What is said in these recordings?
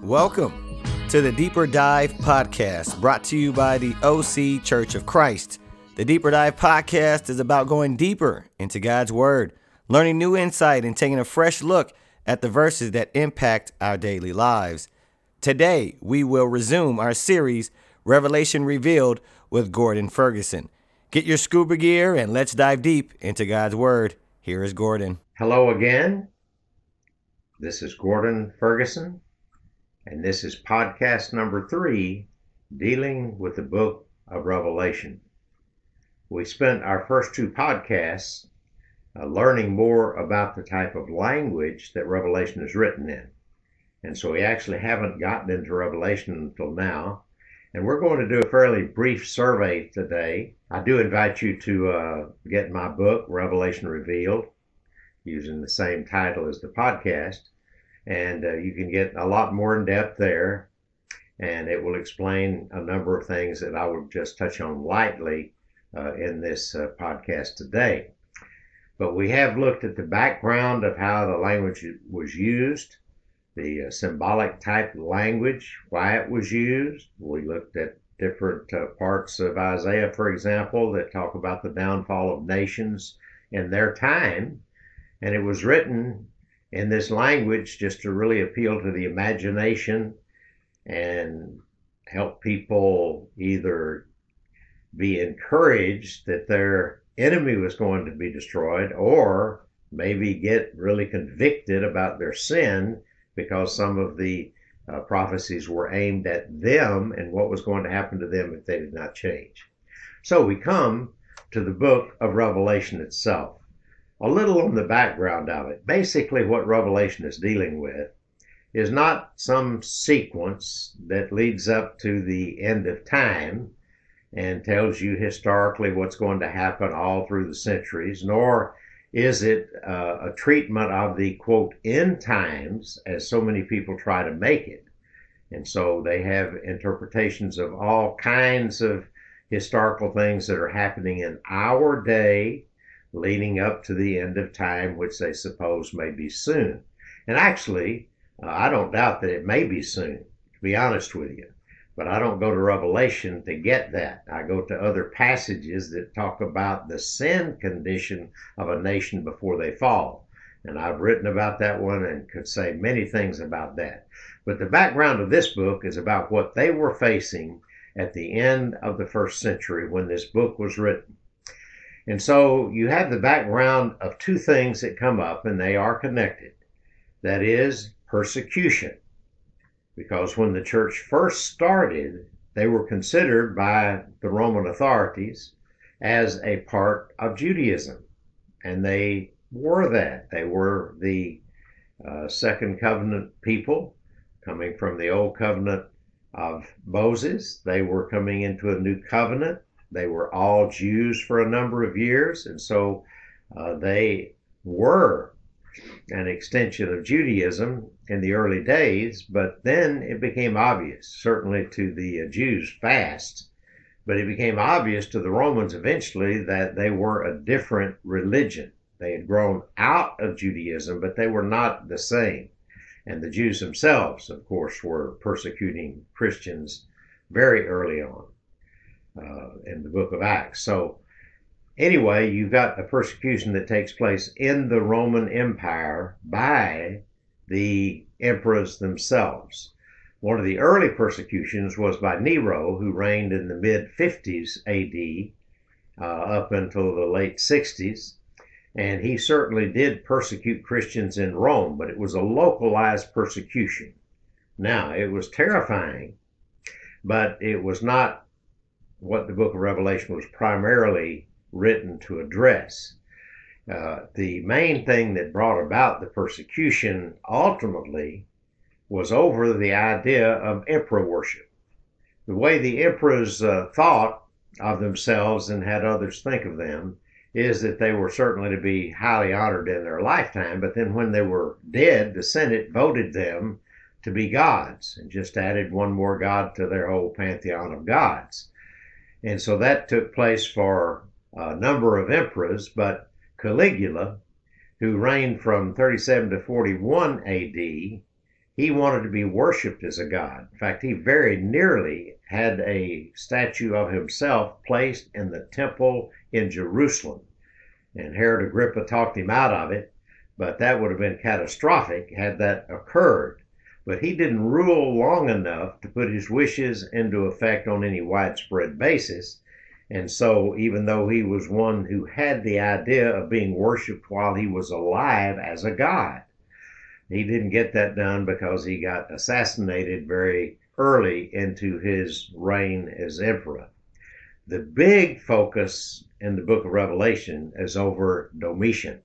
Welcome to the Deeper Dive Podcast, brought to you by the OC Church of Christ. The Deeper Dive Podcast is about going deeper into God's Word, learning new insight, and taking a fresh look at the verses that impact our daily lives. Today, we will resume our series, Revelation Revealed, with Gordon Ferguson. Get your scuba gear and let's dive deep into God's Word. Here is Gordon. Hello again. This is Gordon Ferguson, and this is podcast number 3, dealing with the book of Revelation. We spent our first 2 podcasts learning more about the type of language that Revelation is written in. And so we actually haven't gotten into Revelation until now. And we're going to do a fairly brief survey today. I do invite you to get my book, Revelation Revealed, using the same title as the podcast. And you can get a lot more in depth there. And it will explain a number of things that I will just touch on lightly in this podcast today. But we have looked at the background of how the language was used, the symbolic type language, why it was used. We looked at different parts of Isaiah, for example, that talk about the downfall of nations in their time. And it was written in this language just to really appeal to the imagination and help people either be encouraged that their enemy was going to be destroyed, or maybe get really convicted about their sin, because some of the prophecies were aimed at them and what was going to happen to them if they did not change. So we come to the book of Revelation itself. A little on the background of it. Basically, what Revelation is dealing with is not some sequence that leads up to the end of time and tells you historically what's going to happen all through the centuries, nor is it a treatment of the, quote, end times, as so many people try to make it. And so they have interpretations of all kinds of historical things that are happening in our day, leading up to the end of time, which they suppose may be soon. And actually, I don't doubt that it may be soon, to be honest with you. But I don't go to Revelation to get that. I go to other passages that talk about the sin condition of a nation before they fall. And I've written about that one and could say many things about that. But the background of this book is about what they were facing at the end of the first century when this book was written. And so you have the background of 2 things that come up, and they are connected. That is persecution. Because when the church first started, they were considered by the Roman authorities as a part of Judaism. And they were that. They were the second covenant people coming from the old covenant of Moses. They were coming into a new covenant. They were all Jews for a number of years. And so they were an extension of Judaism in the early days, but then it became obvious, certainly to the Jews fast, but it became obvious to the Romans eventually that they were a different religion. They had grown out of Judaism, but they were not the same. And the Jews themselves, of course, were persecuting Christians very early on in the book of Acts. So anyway, you've got a persecution that takes place in the Roman Empire by the emperors themselves. One of the early persecutions was by Nero, who reigned in the mid-50s A.D. Up until the late 60s. And he certainly did persecute Christians in Rome, but it was a localized persecution. Now, it was terrifying, but it was not what the book of Revelation was primarily written to address. The main thing that brought about the persecution ultimately was over the idea of emperor worship. The way the emperors thought of themselves and had others think of them is that they were certainly to be highly honored in their lifetime, but then when they were dead, the Senate voted them to be gods and just added one more god to their whole pantheon of gods. And so that took place for a number of emperors, but Caligula who reigned from 37 to 41 A.D., he wanted to be worshipped as a god. In fact, he very nearly had a statue of himself placed in the temple in Jerusalem. And Herod Agrippa talked him out of it, but that would have been catastrophic had that occurred. But he didn't rule long enough to put his wishes into effect on any widespread basis. And so even though he was one who had the idea of being worshipped while he was alive as a god, he didn't get that done because he got assassinated very early into his reign as emperor. The big focus in the book of Revelation is over Domitian.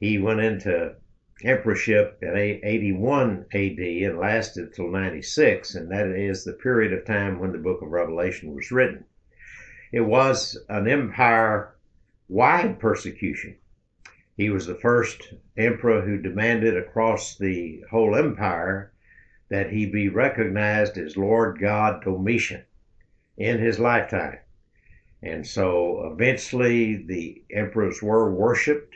He went into emperorship in 81 AD and lasted till 96, and that is the period of time when the book of Revelation was written. It was an empire-wide persecution. He was the first emperor who demanded across the whole empire that he be recognized as Lord God Domitian in his lifetime. And so eventually the emperors were worshipped,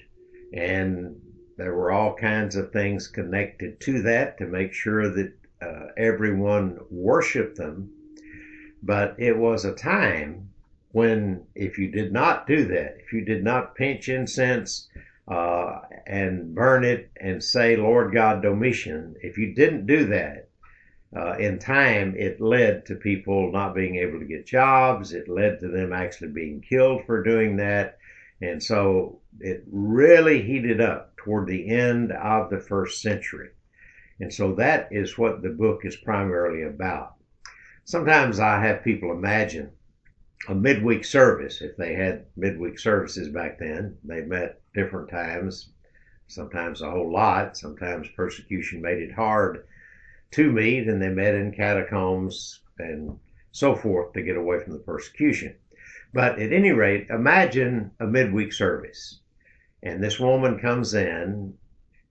and there were all kinds of things connected to that to make sure that everyone worshipped them. But it was a time when, if you did not do that, if you did not pinch incense and burn it and say, Lord God Domitian, if you didn't do that, in time, it led to people not being able to get jobs. It led to them actually being killed for doing that. And so it really heated up toward the end of the first century. And so that is what the book is primarily about. Sometimes I have people imagine a midweek service. If they had midweek services back then, they met different times, sometimes a whole lot. Sometimes persecution made it hard to meet, and they met in catacombs and so forth to get away from the persecution. But at any rate, imagine a midweek service, and this woman comes in,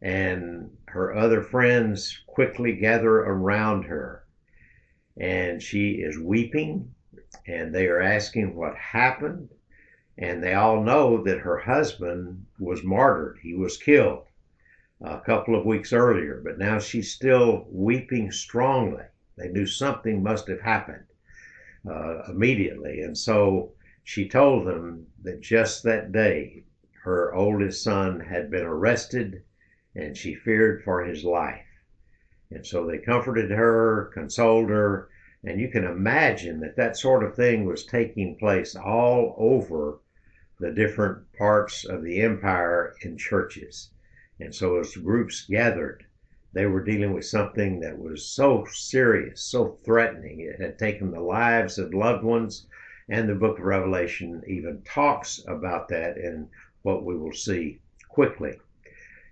and her other friends quickly gather around her, and she is weeping, and they are asking what happened, and they all know that her husband was martyred. He was killed a couple of weeks earlier, but now she's still weeping strongly. They knew something must have happened immediately. And so she told them that just that day, her oldest son had been arrested and she feared for his life. And so they comforted her, consoled her. And you can imagine that that sort of thing was taking place all over the different parts of the empire in churches. And so as groups gathered, they were dealing with something that was so serious, so threatening. It had taken the lives of loved ones, and the book of Revelation even talks about that in what we will see quickly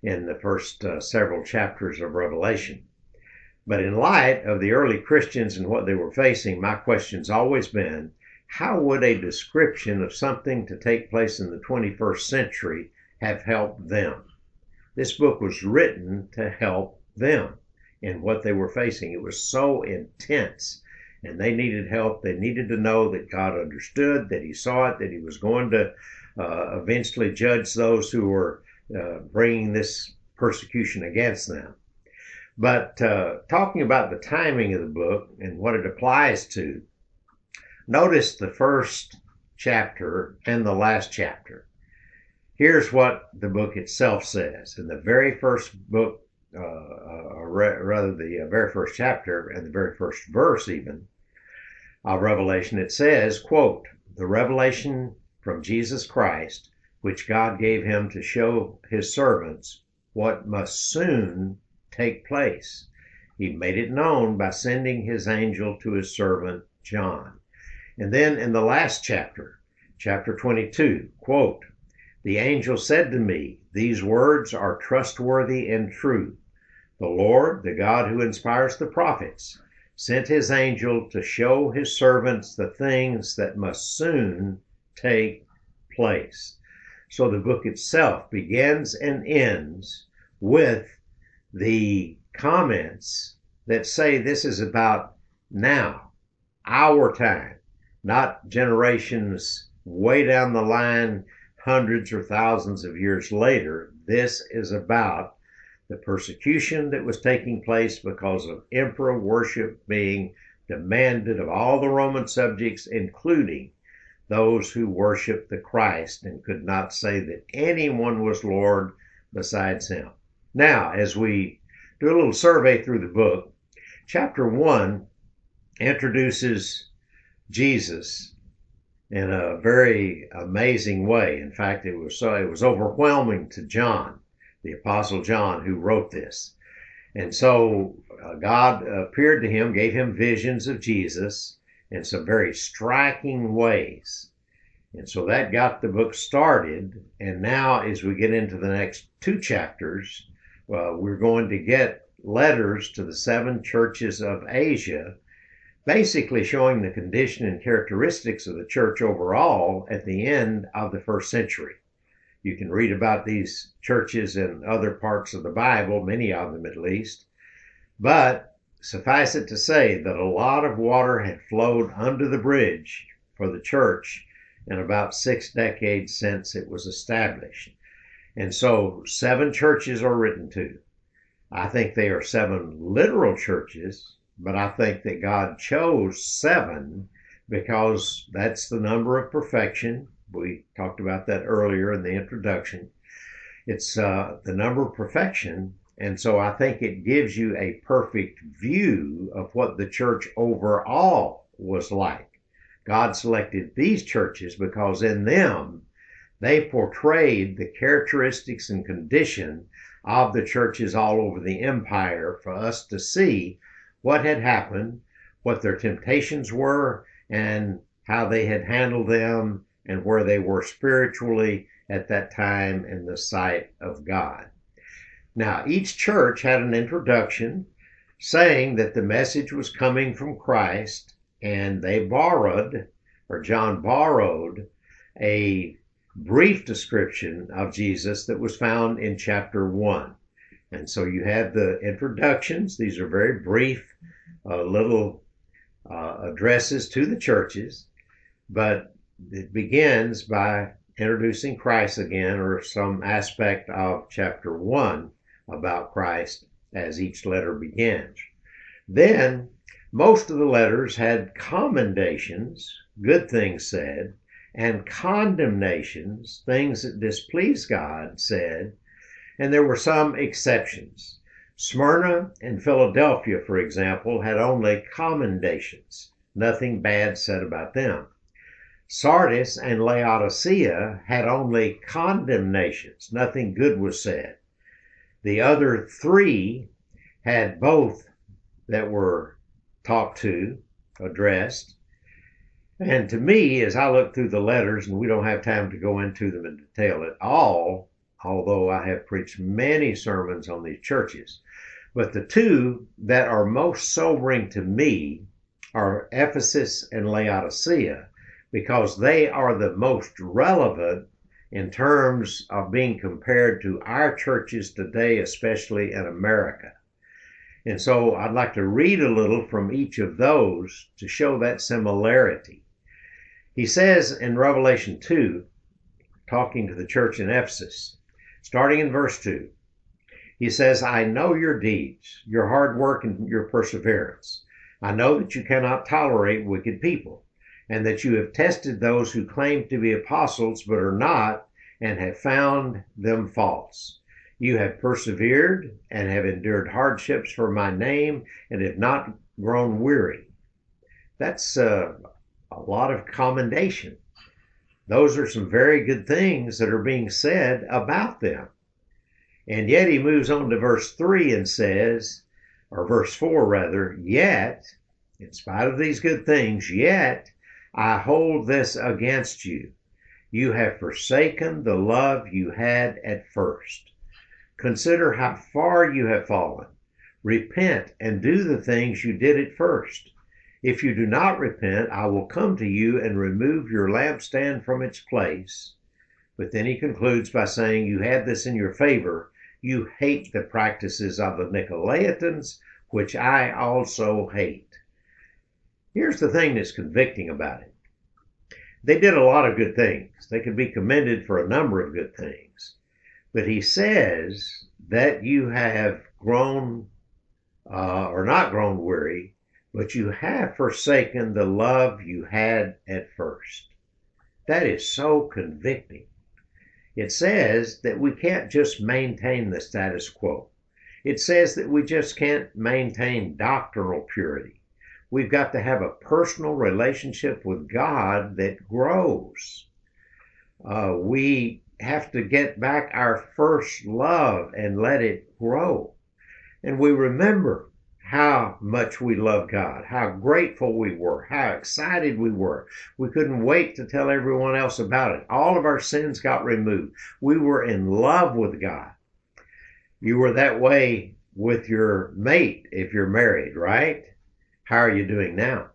in the first several chapters of Revelation. But in light of the early Christians and what they were facing, my question's always been, how would a description of something to take place in the 21st century have helped them? This book was written to help them in what they were facing. It was so intense, and they needed help. They needed to know that God understood, that he saw it, that he was going to eventually judge those who were bringing this persecution against them. But talking about the timing of the book and what it applies to, notice the first chapter and the last chapter. Here's what the book itself says. In the very first book, the very first chapter and the very first verse even of Revelation, it says, quote, "The revelation from Jesus Christ, which God gave him to show his servants what must soon take place. He made it known by sending his angel to his servant John." And then in the last chapter, chapter 22, quote, "The angel said to me, these words are trustworthy and true. The Lord, the God who inspires the prophets, sent his angel to show his servants the things that must soon take place." So the book itself begins and ends with the comments that say this is about now, our time, not generations way down the line, hundreds or thousands of years later. This is about the persecution that was taking place because of emperor worship being demanded of all the Roman subjects, including those who worshiped the Christ and could not say that anyone was Lord besides him. Now, as we do a little survey through the book, chapter 1 introduces Jesus in a very amazing way. In fact, it was overwhelming to John, the Apostle John, who wrote this. And so God appeared to him, gave him visions of Jesus in some very striking ways. And so that got the book started. And now as we get into the next two chapters, we're going to get letters to the seven churches of Asia, basically showing the condition and characteristics of the church overall at the end of the first century. You can read about these churches in other parts of the Bible, many of them at least. But suffice it to say that a lot of water had flowed under the bridge for the church in about 6 decades since it was established. And so 7 churches are written to. I think they are 7 literal churches, but I think that God chose 7 because that's the number of perfection. We talked about that earlier in the introduction. It's the number of perfection, and so I think it gives you a perfect view of what the church overall was like. God selected these churches because in them, they portrayed the characteristics and condition of the churches all over the empire for us to see what had happened, what their temptations were, and how they had handled them, and where they were spiritually at that time in the sight of God. Now, each church had an introduction saying that the message was coming from Christ, and they borrowed, or John borrowed, a brief description of Jesus that was found in chapter 1. And so you have the introductions. These are very brief little addresses to the churches, but it begins by introducing Christ again, or some aspect of chapter 1 about Christ as each letter begins. Then most of the letters had commendations, good things said, and condemnations, things that displeased God said, and there were some exceptions. Smyrna and Philadelphia, for example, had only commendations, nothing bad said about them. Sardis and Laodicea had only condemnations. Nothing good was said. The other 3 had both that were talked to, addressed. And to me, as I look through the letters, and we don't have time to go into them in detail at all, although I have preached many sermons on these churches, but the 2 that are most sobering to me are Ephesus and Laodicea, because they are the most relevant in terms of being compared to our churches today, especially in America. And so I'd like to read a little from each of those to show that similarity. He says in Revelation 2, talking to the church in Ephesus, starting in verse 2, he says, "I know your deeds, your hard work and your perseverance. I know that you cannot tolerate wicked people, and that you have tested those who claim to be apostles but are not, and have found them false. You have persevered and have endured hardships for my name, and have not grown weary." That's a lot of commendation. Those are some very good things that are being said about them. And yet he moves on to verse 3 and says, or verse 4 rather, "Yet, in spite of these good things, yet, I hold this against you. You have forsaken the love you had at first. Consider how far you have fallen. Repent and do the things you did at first. If you do not repent, I will come to you and remove your lampstand from its place." But then he concludes by saying, "You have this in your favor. You hate the practices of the Nicolaitans, which I also hate." Here's the thing that's convicting about it. They did a lot of good things. They could be commended for a number of good things. But he says that you have grown, or not grown weary, but you have forsaken the love you had at first. That is so convicting. It says that we can't just maintain the status quo. It says that we just can't maintain doctrinal purity. We've got to have a personal relationship with God that grows. We have to get back our first love and let it grow. And we remember how much we loved God, how grateful we were, how excited we were. We couldn't wait to tell everyone else about it. All of our sins got removed. We were in love with God. You were that way with your mate if you're married, right? How are you doing now?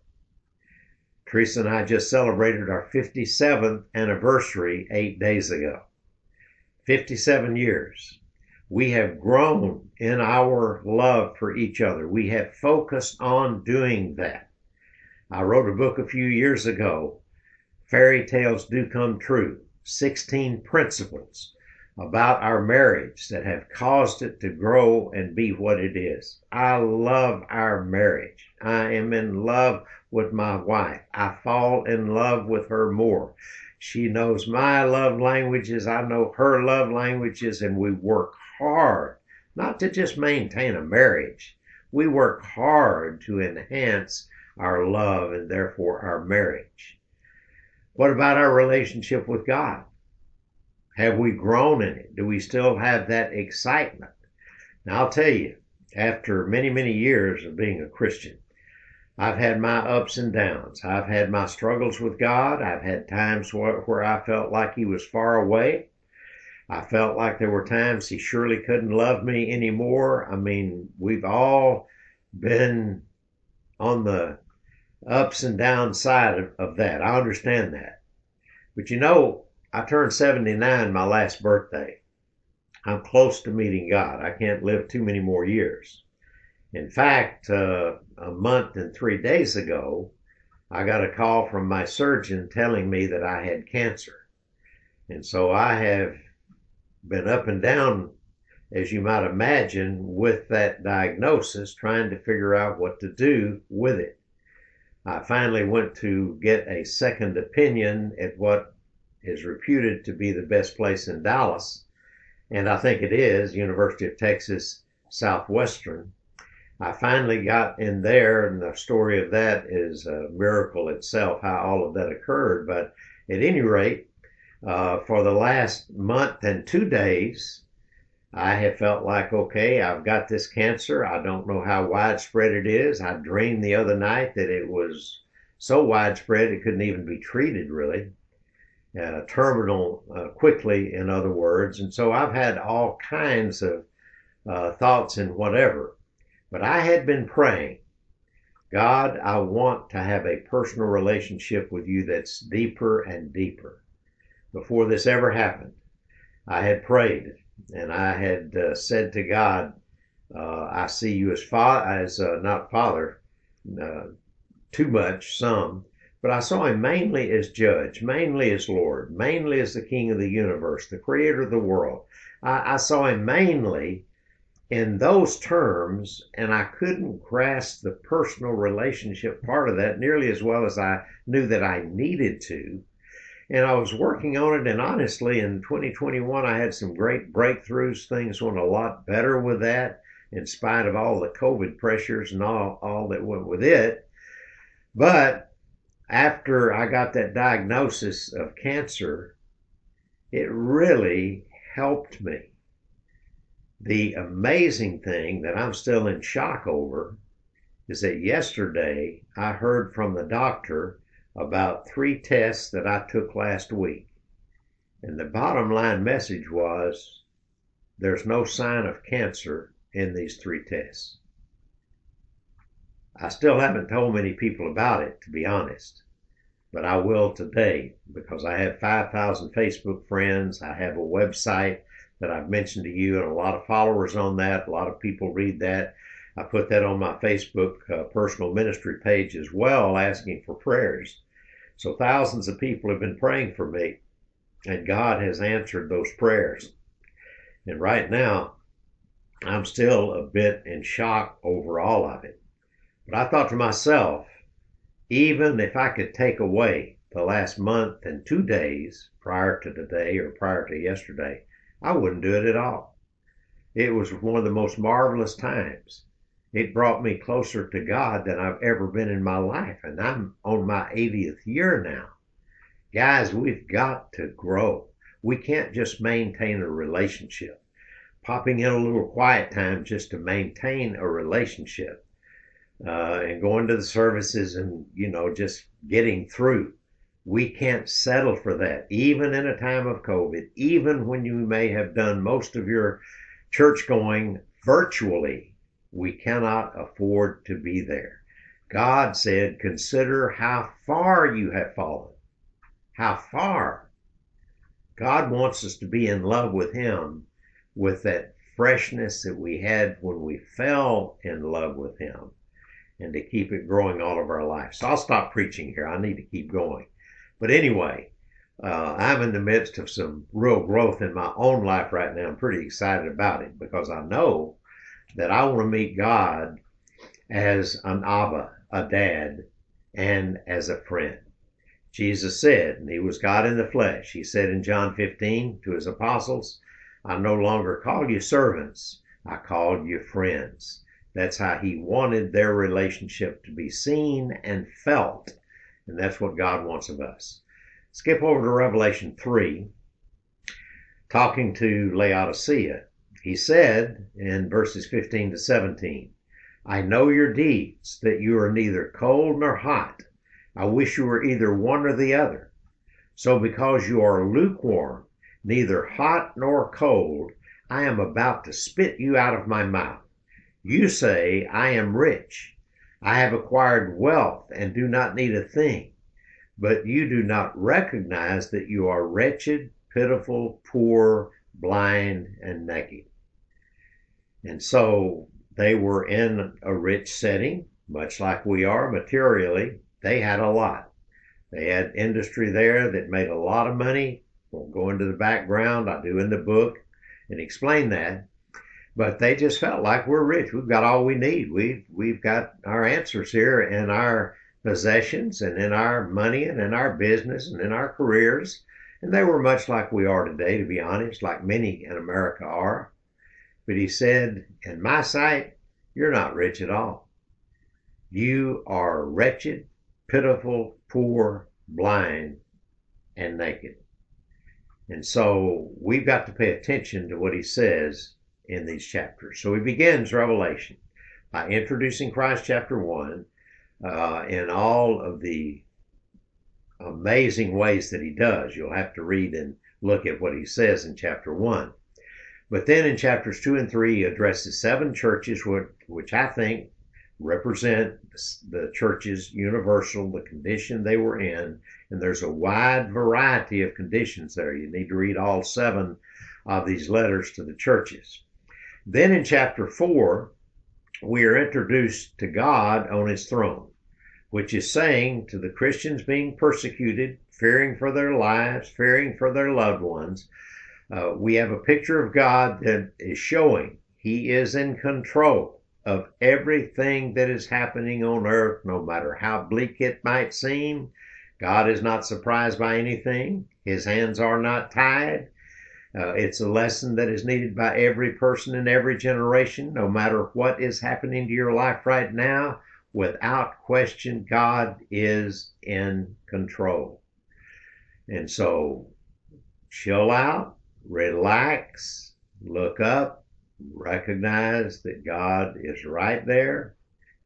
Teresa and I just celebrated our 57th anniversary 8 days ago. 57 years. We have grown in our love for each other. We have focused on doing that. I wrote a book a few years ago, Fairy Tales Do Come True, 16 principles about our marriage that have caused it to grow and be what it is. I love our marriage. I am in love with my wife. I fall in love with her more. She knows my love languages. I know her love languages, and we work hard, not to just maintain a marriage. We work hard to enhance our love and therefore our marriage. What about our relationship with God? Have we grown in it? Do we still have that excitement? Now, I'll tell you, after many, many years of being a Christian, I've had my ups and downs. I've had my struggles with God. I've had times where I felt like He was far away. I felt like there were times He surely couldn't love me anymore. I mean, we've all been on the ups and downs side of that. I understand that. But you know, I turned 79 my last birthday. I'm close to meeting God. I can't live too many more years. In fact, a month and 3 days ago, I got a call from my surgeon telling me that I had cancer. And so I have been up and down, as you might imagine, with that diagnosis, trying to figure out what to do with it. I finally went to get a second opinion at what is reputed to be the best place in Dallas, and I think it is, University of Texas Southwestern. I finally got in there, and the story of that is a miracle itself, how all of that occurred. But at any rate, for the last month and 2 days, I have felt like, okay, I've got this cancer. I don't know how widespread it is. I dreamed the other night that it was so widespread it couldn't even be treated, really. Terminal quickly, in other words. And so I've had all kinds of thoughts and whatever. But I had been praying, God, I want to have a personal relationship with you that's deeper and deeper. Before this ever happened, I had prayed, and I had said to God, I see you as not Father, too much, some. But I saw Him mainly as Judge, mainly as Lord, mainly as the King of the universe, the Creator of the world. I saw Him mainly in those terms, and I couldn't grasp the personal relationship part of that nearly as well as I knew that I needed to. And I was working on it, and honestly, in 2021, I had some great breakthroughs. Things went a lot better with that, in spite of all the COVID pressures and all that went with it. But after I got that diagnosis of cancer, it really helped me. The amazing thing that I'm still in shock over is that yesterday I heard from the doctor about 3 tests that I took last week. And the bottom line message was, there's no sign of cancer in these 3 tests. I still haven't told many people about it, to be honest, but I will today because I have 5,000 Facebook friends. I have a website that I've mentioned to you and a lot of followers on that. A lot of people read that. I put that on my Facebook personal ministry page as well, asking for prayers. So thousands of people have been praying for me, and God has answered those prayers. And right now, I'm still a bit in shock over all of it. But I thought to myself, even if I could take away the last month and 2 days prior to today or prior to yesterday, I wouldn't do it at all. It was one of the most marvelous times. It brought me closer to God than I've ever been in my life, and I'm on my 80th year now. Guys, we've got to grow. We can't just maintain a relationship. Popping in a little quiet time just to maintain a relationship. And going to the services and, just getting through. We can't settle for that, even in a time of COVID, even when you may have done most of your church going virtually. We cannot afford to be there. God said, consider how far you have fallen. How far? God wants us to be in love with Him with that freshness that we had when we fell in love with Him, and to keep it growing all of our lives. So I'll stop preaching here. I need to keep going. But anyway, I'm in the midst of some real growth in my own life right now. I'm pretty excited about it because I know that I want to meet God as an Abba, a dad, and as a friend. Jesus said, and He was God in the flesh. He said in John 15 to His apostles, I no longer call you servants. I call you friends. That's how He wanted their relationship to be seen and felt. And that's what God wants of us. Skip over to Revelation 3, talking to Laodicea. He said in verses 15 to 17, I know your deeds, that you are neither cold nor hot. I wish you were either one or the other. So because you are lukewarm, neither hot nor cold, I am about to spit you out of my mouth. You say, I am rich. I have acquired wealth and do not need a thing. But you do not recognize that you are wretched, pitiful, poor, blind, and naked. And so they were in a rich setting, much like we are materially. They had a lot. They had industry there that made a lot of money. Won't go into the background. I do in the book and explain that. But they just felt like we're rich. We've got all we need. We've got our answers here in our possessions and in our money and in our business and in our careers. And they were much like we are today, to be honest, like many in America are. But He said, in my sight, you're not rich at all. You are wretched, pitiful, poor, blind, and naked. And so we've got to pay attention to what He says in these chapters. So He begins Revelation by introducing Christ chapter 1 in all of the amazing ways that He does. You'll have to read and look at what He says in chapter 1. But then in chapters 2 and 3, He addresses 7 churches, which I think represent the church's universal, the condition they were in. And there's a wide variety of conditions there. You need to read all 7 of these letters to the churches. Then in chapter 4, we are introduced to God on His throne, which is saying to the Christians being persecuted, fearing for their lives, fearing for their loved ones, we have a picture of God that is showing He is in control of everything that is happening on earth, no matter how bleak it might seem. God is not surprised by anything. His hands are not tied. It's a lesson that is needed by every person in every generation, no matter what is happening to your life right now. Without question, God is in control. And so, chill out, relax, look up, recognize that God is right there.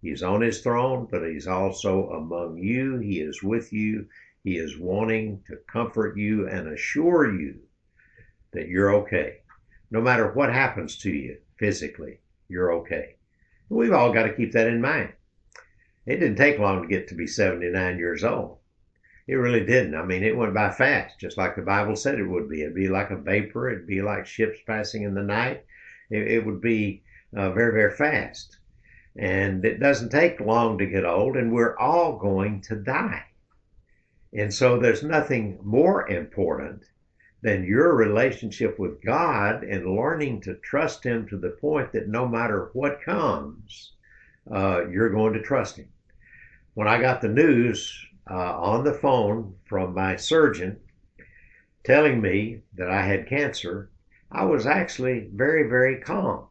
He's on His throne, but He's also among you. He is with you. He is wanting to comfort you and assure you that you're okay. No matter what happens to you physically, you're okay. We've all got to keep that in mind. It didn't take long to get to be 79 years old. It really didn't. I mean, it went by fast, just like the Bible said it would be. It'd be like a vapor. It'd be like ships passing in the night. It would be very, very fast. And it doesn't take long to get old, and we're all going to die. And so there's nothing more important than your relationship with God and learning to trust Him to the point that no matter what comes, you're going to trust Him. When I got the news on the phone from my surgeon telling me that I had cancer, I was actually very, very calm.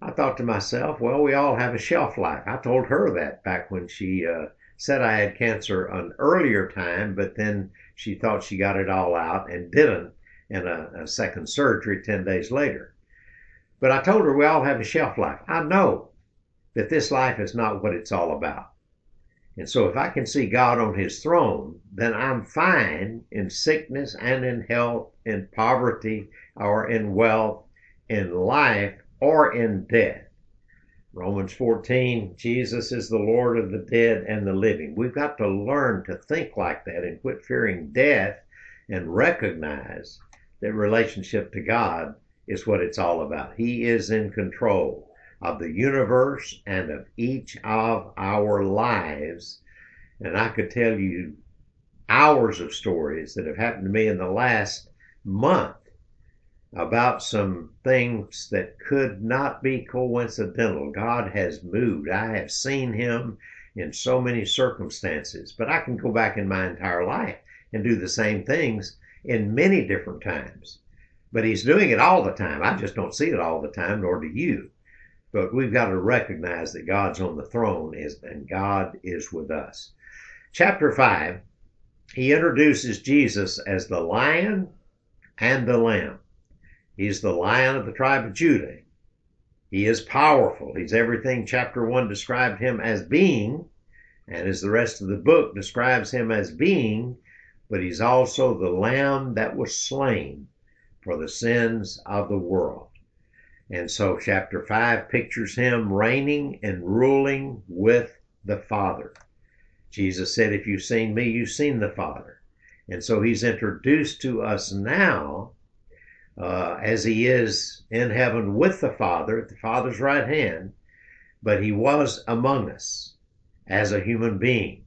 I thought to myself, well, we all have a shelf life. I told her that back when she said I had cancer an earlier time, but then she thought she got it all out and didn't in a second surgery 10 days later. But I told her we all have a shelf life. I know that this life is not what it's all about. And so if I can see God on His throne, then I'm fine in sickness and in health, in poverty or in wealth, in life or in death. Romans 14, Jesus is the Lord of the dead and the living. We've got to learn to think like that and quit fearing death and recognize that relationship to God is what it's all about. He is in control of the universe and of each of our lives. And I could tell you hours of stories that have happened to me in the last month about some things that could not be coincidental. God has moved. I have seen Him in so many circumstances, but I can go back in my entire life and do the same things in many different times. But He's doing it all the time. I just don't see it all the time, nor do you. But we've got to recognize that God's on the throne and God is with us. Chapter 5, He introduces Jesus as the Lion and the Lamb. He's the Lion of the tribe of Judah. He is powerful. He's everything chapter 1 described Him as being, and as the rest of the book describes Him as being, but He's also the Lamb that was slain for the sins of the world. And so chapter 5 pictures Him reigning and ruling with the Father. Jesus said, if you've seen me, you've seen the Father. And so He's introduced to us now as He is in heaven with the Father, at the Father's right hand, but He was among us as a human being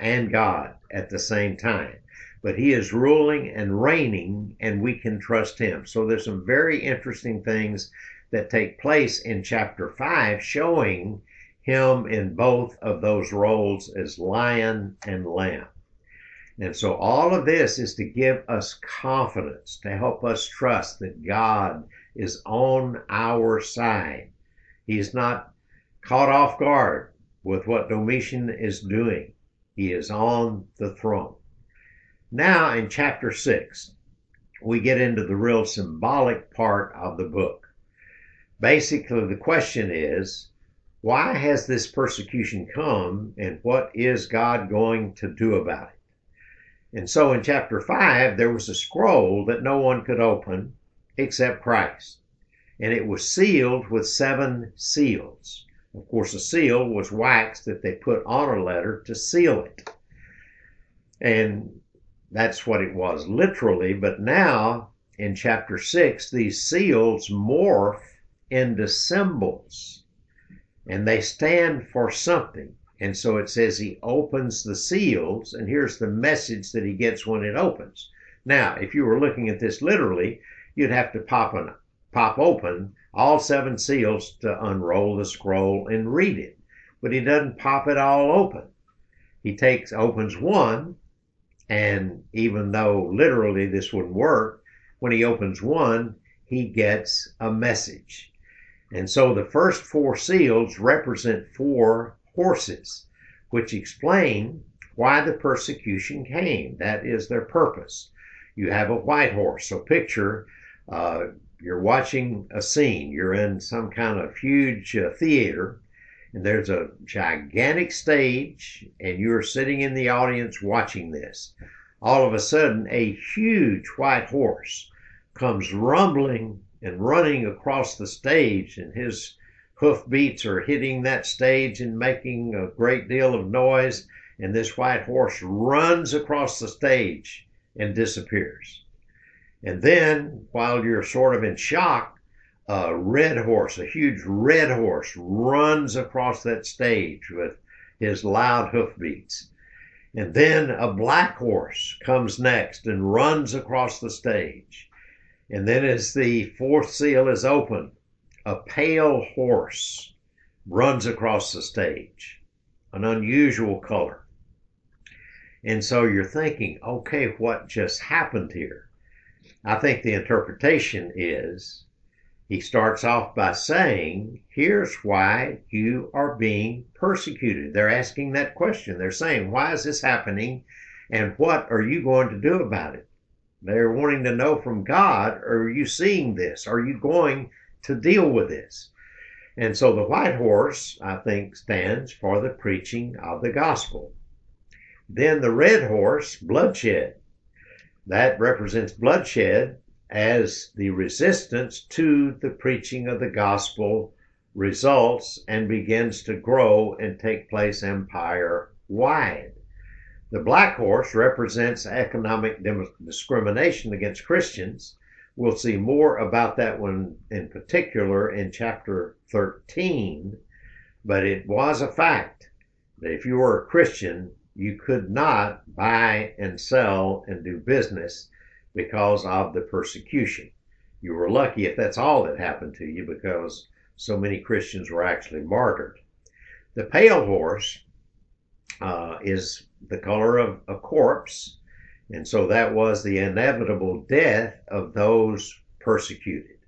and God at the same time. But He is ruling and reigning, and we can trust Him. So there's some very interesting things that take place in chapter 5, showing Him in both of those roles as Lion and Lamb. And so all of this is to give us confidence, to help us trust that God is on our side. He's not caught off guard with what Domitian is doing. He is on the throne. Now in chapter 6, we get into the real symbolic part of the book. Basically, the question is, why has this persecution come, and what is God going to do about it? And so in chapter 5, there was a scroll that no one could open except Christ, and it was sealed with 7 seals. Of course, a seal was wax that they put on a letter to seal it. And that's what it was literally, but now in chapter 6, these seals morph into symbols, and they stand for something. And so it says He opens the seals, and here's the message that He gets when it opens. Now, if you were looking at this literally, you'd have to pop open all 7 seals to unroll the scroll and read it. But He doesn't pop it all open. He opens one. And even though literally this wouldn't work, when He opens one, He gets a message. And so the first 4 seals represent 4 horses, which explain why the persecution came. That is their purpose. You have a white horse. So picture you're watching a scene. You're in some kind of huge theater, and there's a gigantic stage, and you're sitting in the audience watching this. All of a sudden, a huge white horse comes rumbling and running across the stage, and his hoofbeats are hitting that stage and making a great deal of noise, and this white horse runs across the stage and disappears. And then, while you're sort of in shock, a huge red horse runs across that stage with his loud hoofbeats. And then a black horse comes next and runs across the stage. And then as the fourth seal is opened, a pale horse runs across the stage, an unusual color. And so you're thinking, okay, what just happened here? I think the interpretation is, he starts off by saying, here's why you are being persecuted. They're asking that question. They're saying, why is this happening? And what are you going to do about it? They're wanting to know from God, are you seeing this? Are you going to deal with this? And so the white horse, I think, stands for the preaching of the gospel. Then the red horse, bloodshed. That represents bloodshed as the resistance to the preaching of the gospel results and begins to grow and take place empire-wide. The black horse represents economic discrimination against Christians. We'll see more about that one in particular in chapter 13, but it was a fact that if you were a Christian, you could not buy and sell and do business because of the persecution. You were lucky if that's all that happened to you, because so many Christians were actually martyred. The pale horse is the color of a corpse, and so that was the inevitable death of those persecuted.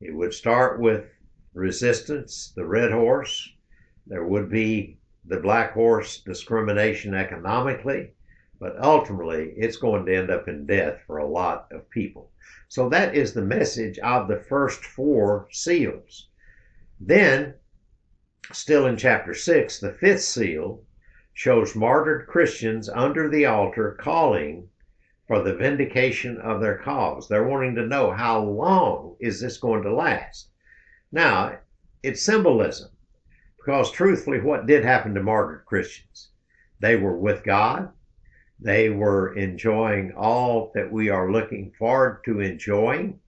It would start with resistance, the red horse. There would be the black horse, discrimination economically, but ultimately, it's going to end up in death for a lot of people. So that is the message of the first four seals. Then, still in chapter 6, the fifth seal shows martyred Christians under the altar calling for the vindication of their cause. They're wanting to know, how long is this going to last? Now, it's symbolism, because truthfully, what did happen to martyred Christians? They were with God. They were enjoying all that we are looking forward to enjoying.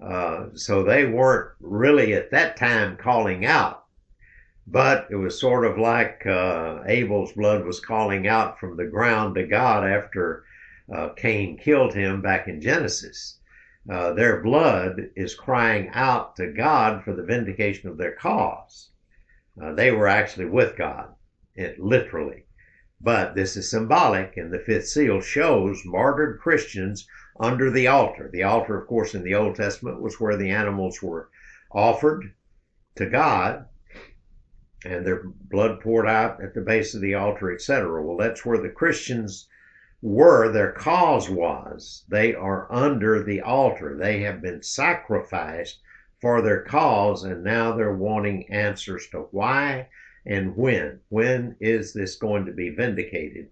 So they weren't really at that time calling out, but it was sort of like Abel's blood was calling out from the ground to God after Cain killed him back in Genesis. Their blood is crying out to God for the vindication of their cause. They were actually with God, literally. But this is symbolic, and the fifth seal shows martyred Christians under the altar. The altar, of course, in the Old Testament was where the animals were offered to God, and their blood poured out at the base of the altar, etc. Well, that's where the Christians were, their cause was. They are under the altar. They have been sacrificed for their cause, and now they're wanting answers to why. And when is this going to be vindicated?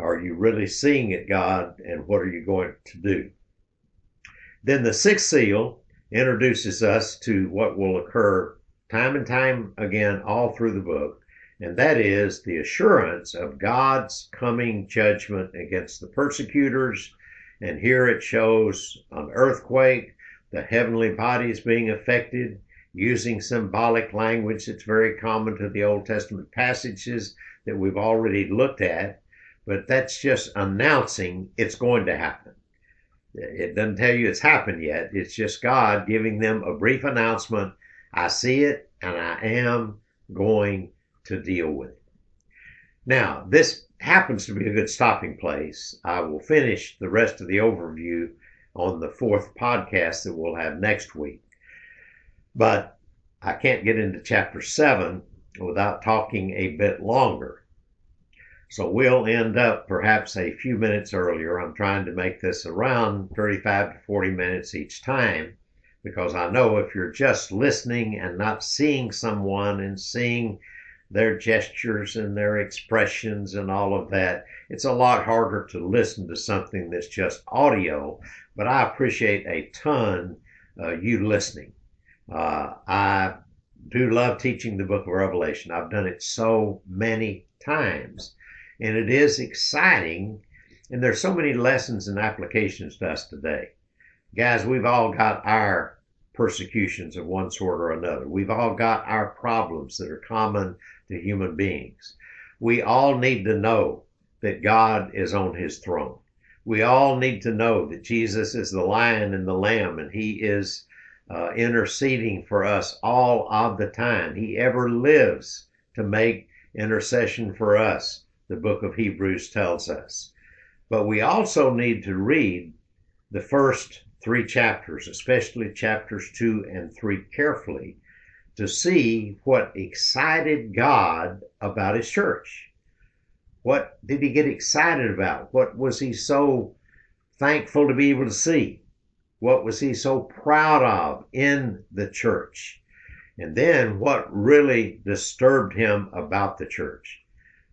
Are you really seeing it, God? And what are you going to do? Then the sixth seal introduces us to what will occur time and time again all through the book, and that is the assurance of God's coming judgment against the persecutors. And here it shows an earthquake, the heavenly bodies being affected, using symbolic language that's very common to the Old Testament passages that we've already looked at, but that's just announcing it's going to happen. It doesn't tell you it's happened yet. It's just God giving them a brief announcement. I see it, and I am going to deal with it. Now, this happens to be a good stopping place. I will finish the rest of the overview on the fourth podcast that we'll have next week. But I can't get into chapter 7 without talking a bit longer. So we'll end up perhaps a few minutes earlier. I'm trying to make this around 35 to 40 minutes each time, because I know if you're just listening and not seeing someone and seeing their gestures and their expressions and all of that, it's a lot harder to listen to something that's just audio. But I appreciate a ton you listening. I do love teaching the book of Revelation. I've done it so many times, and it is exciting, and there's so many lessons and applications to us today. Guys, we've all got our persecutions of one sort or another. We've all got our problems that are common to human beings. We all need to know that God is on his throne. We all need to know that Jesus is the Lion and the Lamb, and he is interceding for us all of the time. He ever lives to make intercession for us, the book of Hebrews tells us. But we also need to read the first three chapters, especially chapters 2 and 3, carefully to see what excited God about his church. What did he get excited about? What was he so thankful to be able to see? What was he so proud of in the church? And then what really disturbed him about the church?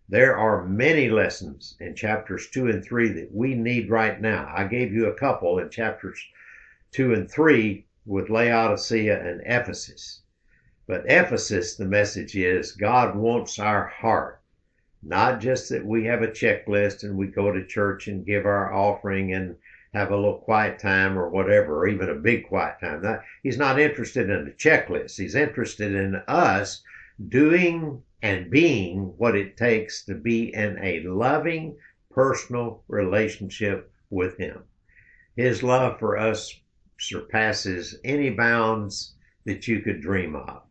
There are many lessons in chapters 2 and 3 that we need right now. I gave you a couple in chapters 2 and 3 with Laodicea and Ephesus. But Ephesus, the message is God wants our heart. Not just that we have a checklist and we go to church and give our offering and have a little quiet time or whatever, or even a big quiet time. He's not interested in the checklist. He's interested in us doing and being what it takes to be in a loving, personal relationship with him. His love for us surpasses any bounds that you could dream of.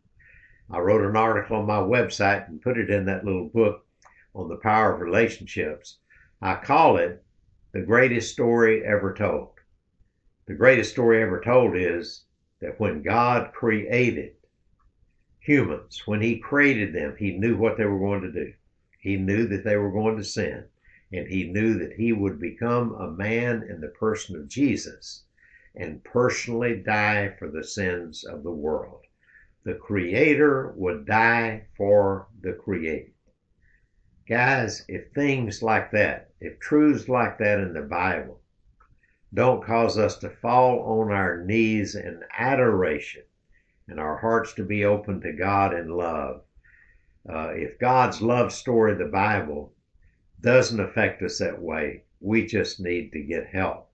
I wrote an article on my website and put it in that little book on the power of relationships. I call it the greatest story ever told. The greatest story ever told is that when God created humans, when he created them, he knew what they were going to do. He knew that they were going to sin, and he knew that he would become a man in the person of Jesus and personally die for the sins of the world. The Creator would die for the created. Guys, if things like that, if truths like that in the Bible don't cause us to fall on our knees in adoration and our hearts to be open to God in love, if God's love story, the Bible, doesn't affect us that way, we just need to get help,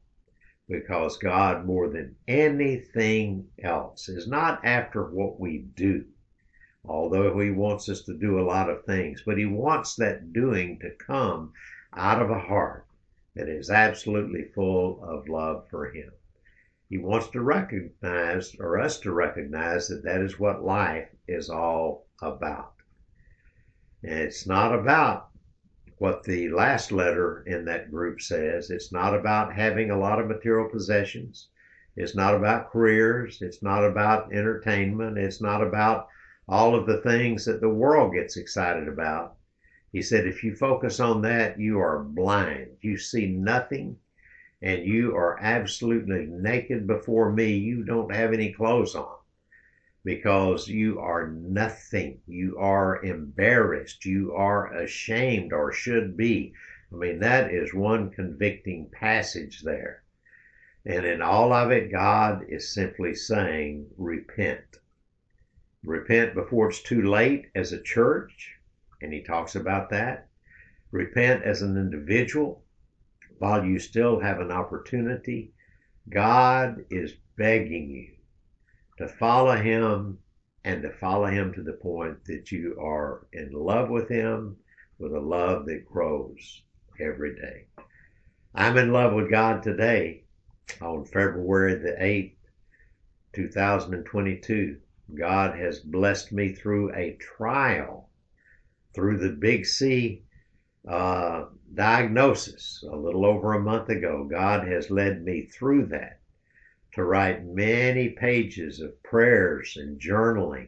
because God, more than anything else, is not after what we do. Although he wants us to do a lot of things, but he wants that doing to come out of a heart that is absolutely full of love for him. He wants to recognize, or us to recognize, that that is what life is all about. And it's not about what the last letter in that group says. It's not about having a lot of material possessions. It's not about careers. It's not about entertainment. It's not about all of the things that the world gets excited about. He said, if you focus on that, you are blind. You see nothing, and you are absolutely naked before me. You don't have any clothes on because you are nothing. You are embarrassed. You are ashamed, or should be. I mean, that is one convicting passage there. And in all of it, God is simply saying, repent. Repent before it's too late as a church, and he talks about that. Repent as an individual while you still have an opportunity. God is begging you to follow him, and to follow him to the point that you are in love with him, with a love that grows every day. I'm in love with God today on February the 8th, 2022. God has blessed me through a trial, through the Big C diagnosis a little over a month ago. God has led me through that to write many pages of prayers and journaling.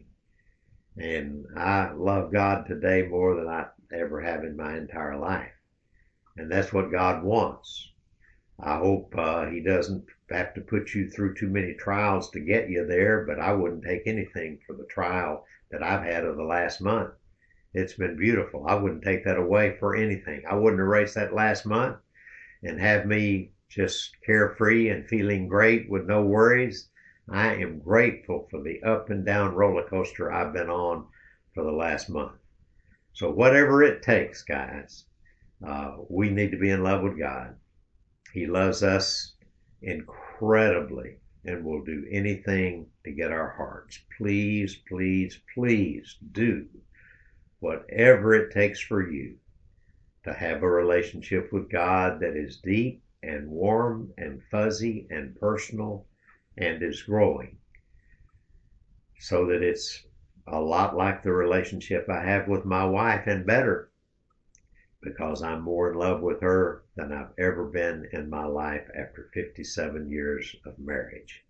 And I love God today more than I ever have in my entire life. And that's what God wants. I hope he doesn't have to put you through too many trials to get you there, but I wouldn't take anything for the trial that I've had of the last month. It's been beautiful. I wouldn't take that away for anything. I wouldn't erase that last month and have me just carefree and feeling great with no worries. I am grateful for the up and down roller coaster I've been on for the last month. So whatever it takes, guys, we need to be in love with God. He loves us incredibly and will do anything to get our hearts. Please, please, please do whatever it takes for you to have a relationship with God that is deep and warm and fuzzy and personal and is growing, so that it's a lot like the relationship I have with my wife and better, because I'm more in love with her than I've ever been in my life after 57 years of marriage.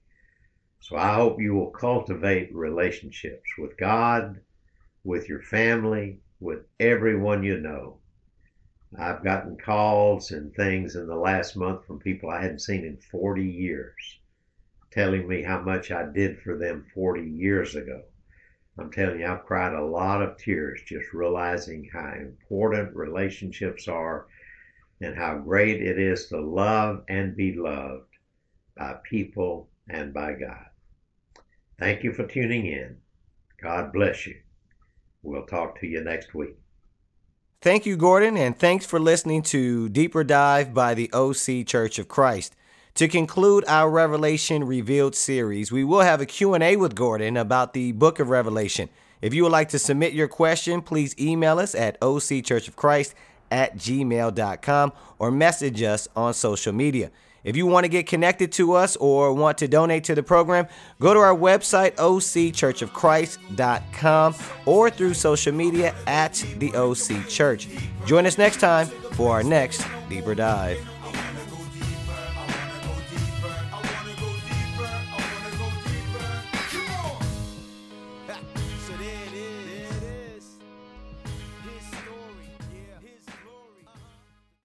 So I hope you will cultivate relationships with God, with your family, with everyone you know. I've gotten calls and things in the last month from people I hadn't seen in 40 years, telling me how much I did for them 40 years ago. I'm telling you, I've cried a lot of tears just realizing how important relationships are and how great it is to love and be loved by people and by God. Thank you for tuning in. God bless you. We'll talk to you next week. Thank you, Gordon, and thanks for listening to Deeper Dive by the OC Church of Christ. To conclude our Revelation Revealed series, we will have a Q&A with Gordon about the book of Revelation. If you would like to submit your question, please email us at OCChurchofChrist@gmail.com or message us on social media. If you want to get connected to us or want to donate to the program, go to our website, OCChurchofChrist.com, or through social media at the OC Church. Join us next time for our next Deeper Dive.